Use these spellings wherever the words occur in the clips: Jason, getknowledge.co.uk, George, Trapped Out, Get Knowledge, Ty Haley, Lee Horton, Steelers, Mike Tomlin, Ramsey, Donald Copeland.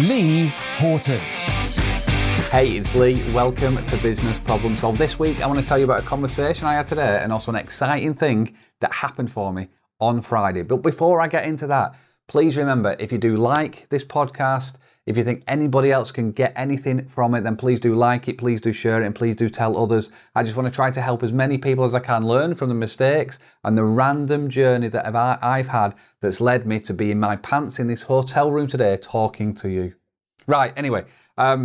Lee Horton. Hey, it's Lee. Welcome to Business Problem Solved. This week I want to tell you about a conversation I had today and also an exciting thing that happened for me on Friday. But before I get into that, please remember, if you do like this podcast, if you think anybody else can get anything from it, then please do like it, please do share it, and please do tell others. I just want to try to help as many people as I can learn from the mistakes and the random journey that I've had that's led me to be in my pants in this hotel room today talking to you. Right, anyway, I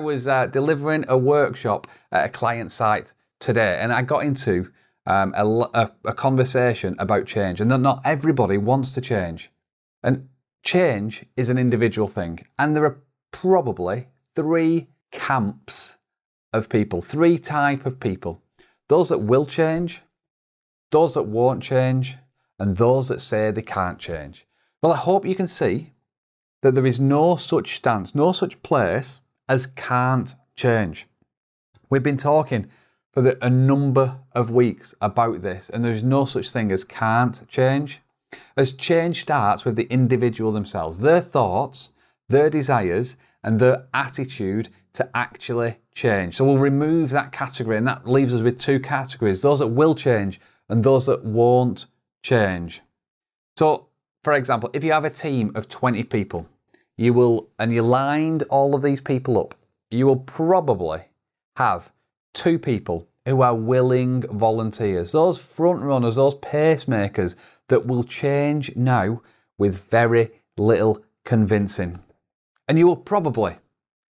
was delivering a workshop at a client site today, and I got into a conversation about change, and that not everybody wants to change. And change is an individual thing. And there are probably three camps of people, three types of people. Those that will change, those that won't change, and those that say they can't change. Well, I hope you can see that there is no such stance, no such place as can't change. We've been talking for a number of weeks about this, and there's no such thing as can't change. As change starts with the individual themselves, their thoughts, their desires, and their attitude to actually change. So we'll remove that category, and that leaves us with two categories, those that will change and those that won't change. So, for example, if you have a team of 20 people, you lined all of these people up, you will probably have two people who are willing volunteers, those front runners, those pacemakers that will change now with very little convincing. And you will probably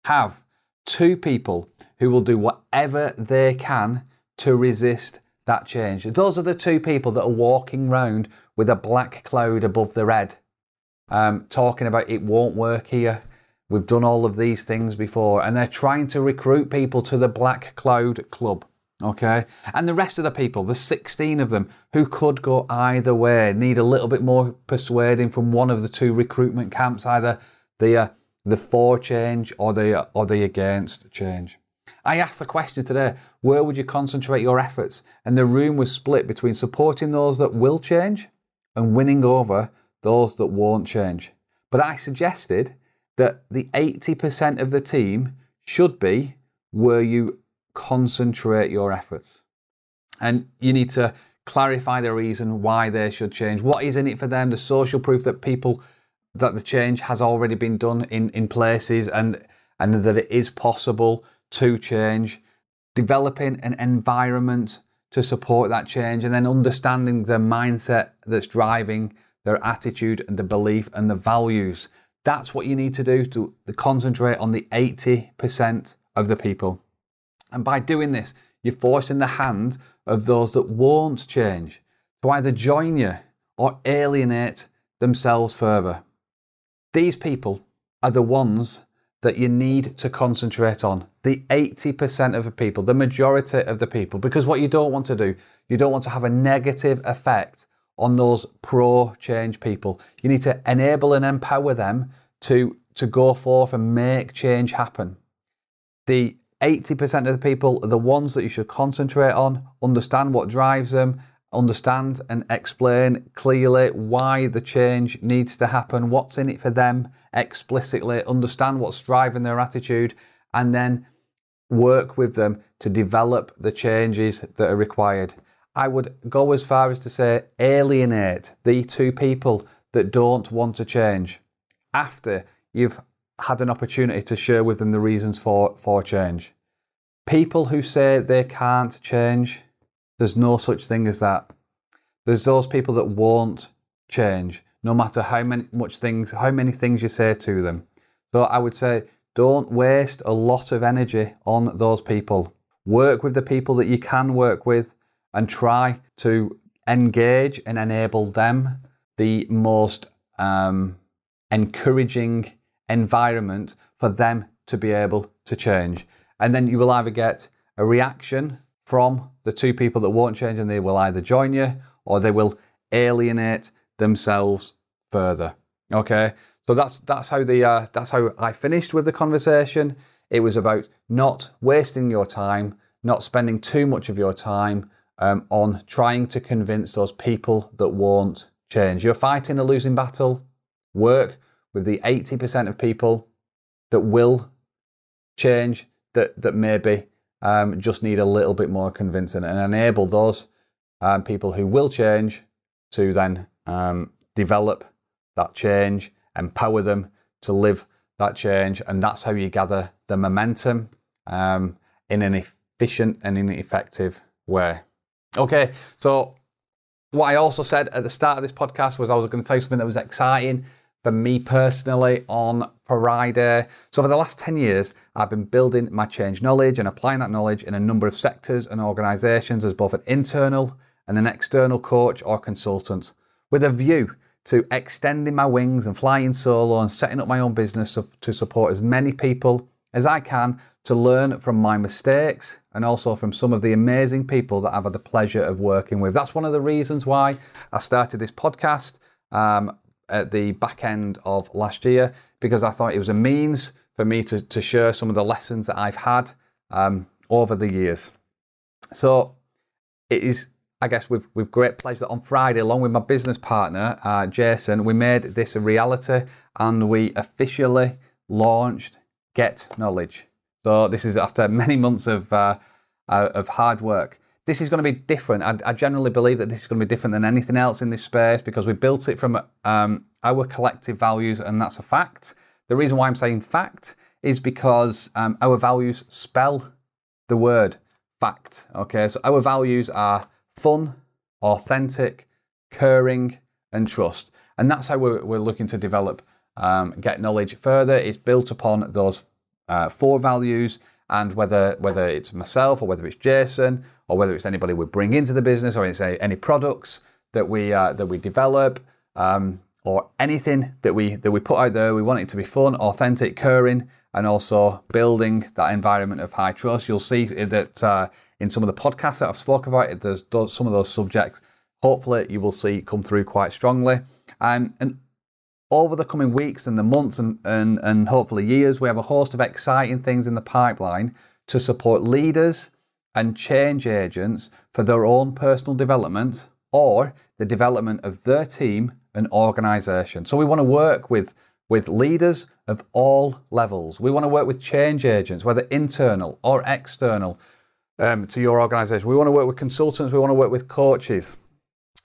have two people who will do whatever they can to resist that change. Those are the two people that are walking round with a black cloud above their head, talking about it won't work here, we've done all of these things before, and they're trying to recruit people to the black cloud club. Okay, and the rest of the people, the 16 of them, who could go either way, need a little bit more persuading from one of the two recruitment camps, either the for change or the against change. I asked the question today, where would you concentrate your efforts? And the room was split between supporting those that will change and winning over those that won't change. But I suggested that the 80% of the team should be where you concentrate your efforts, and you need to clarify the reason why they should change. What is in it for them? The social proof that the change has already been done in places, and that it is possible to change. Developing an environment to support that change, and then understanding the mindset that's driving their attitude and the belief and the values. That's what you need to do to concentrate on the 80% of the people. And by doing this, you're forcing the hand of those that won't change to either join you or alienate themselves further. These people are the ones that you need to concentrate on, the 80% of the people, the majority of the people, because what you don't want to do, you don't want to have a negative effect on those pro-change people. You need to enable and empower them to go forth and make change happen. The 80% of the people are the ones that you should concentrate on, understand what drives them, understand and explain clearly why the change needs to happen, what's in it for them explicitly, understand what's driving their attitude, and then work with them to develop the changes that are required. I would go as far as to say alienate the two people that don't want to change after you've had an opportunity to share with them the reasons for change. People who say they can't change, there's no such thing as that. There's those people that won't change, no matter how many things you say to them. So I would say, don't waste a lot of energy on those people. Work with the people that you can work with and try to engage and enable them the most encouraging environment for them to be able to change. And then you will either get a reaction from the two people that won't change, and they will either join you or they will alienate themselves further. Okay, so that's how I finished with the conversation. It was about not wasting your time, not spending too much of your time on trying to convince those people that won't change. You're fighting a losing battle. Work with the 80% of people that will change, that maybe just need a little bit more convincing, and enable those people who will change to then develop that change, empower them to live that change. And that's how you gather the momentum in an efficient and in an effective way. Okay, so what I also said at the start of this podcast was I was going to tell you something that was exciting for me personally on Friday. So for the last 10 years, I've been building my change knowledge and applying that knowledge in a number of sectors and organizations as both an internal and an external coach or consultant, with a view to extending my wings and flying solo and setting up my own business to support as many people as I can to learn from my mistakes and also from some of the amazing people that I've had the pleasure of working with. That's one of the reasons why I started this podcast at the back end of last year, because I thought it was a means for me to share some of the lessons that I've had over the years. So it is, I guess, with great pleasure that on Friday, along with my business partner, Jason, we made this a reality and we officially launched Get Knowledge. So this is after many months of hard work. This is going to be different. I generally believe that this is going to be different than anything else in this space, because we built it from our collective values, and that's a fact. The reason why I'm saying fact is because our values spell the word fact. Okay, so our values are fun, authentic, caring, and trust. And that's how we're looking to develop Get Knowledge further. It's built upon those four values, and whether it's myself or whether it's Jason or whether it's anybody we bring into the business or it's any products that we develop or anything that we put out there, we want it to be fun, authentic, caring, and also building that environment of high trust. You'll see that in some of the podcasts that I've spoken about, there's some of those subjects. Hopefully, you will see come through quite strongly, and over the coming weeks and the months and hopefully years, we have a host of exciting things in the pipeline to support leaders and change agents for their own personal development or the development of their team and organisation. So we want to work with leaders of all levels. We want to work with change agents, whether internal or external, to your organisation. We want to work with consultants. We want to work with coaches.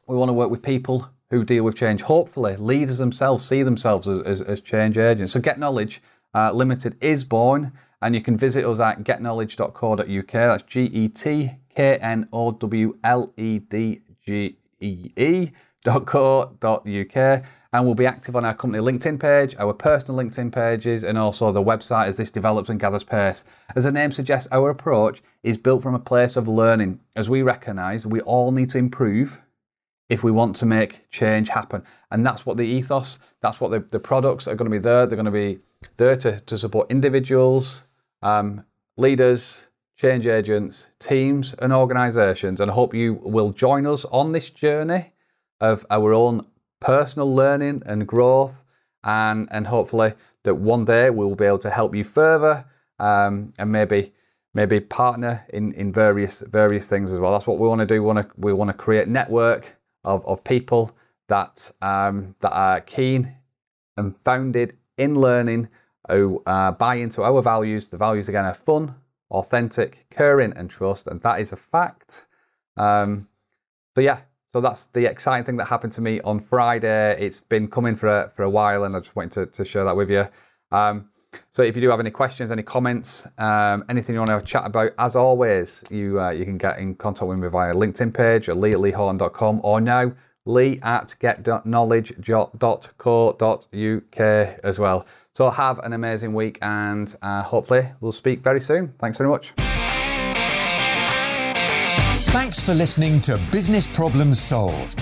We want to work with people who deal with change. Hopefully, leaders themselves see themselves as change agents. So Get Knowledge Limited is born, and you can visit us at getknowledge.co.uk. That's getknowledge.co.uk. And we'll be active on our company LinkedIn page, our personal LinkedIn pages, and also the website as this develops and gathers pace. As the name suggests, our approach is built from a place of learning, as we recognise we all need to improve if we want to make change happen. And that's what the ethos, that's what the products are going to be there. They're going to be there to support individuals, leaders, change agents, teams, and organisations. And I hope you will join us on this journey of our own personal learning and growth. And hopefully that one day we'll be able to help you further and maybe partner in various things as well. That's what we want to do. We want to create network of people that are keen and founded in learning, who buy into our values. The values again are fun, authentic, caring, and trust, and that is a fact. So that's the exciting thing that happened to me on Friday. It's been coming for a while, and I just wanted to share that with you. So if you do have any questions, any comments, anything you want to chat about, as always, you can get in contact with me via LinkedIn page or lee@leehorton.com, or now lee@getknowledge.co.uk as well. So have an amazing week, and hopefully we'll speak very soon. Thanks very much. Thanks for listening to Business Problems Solved.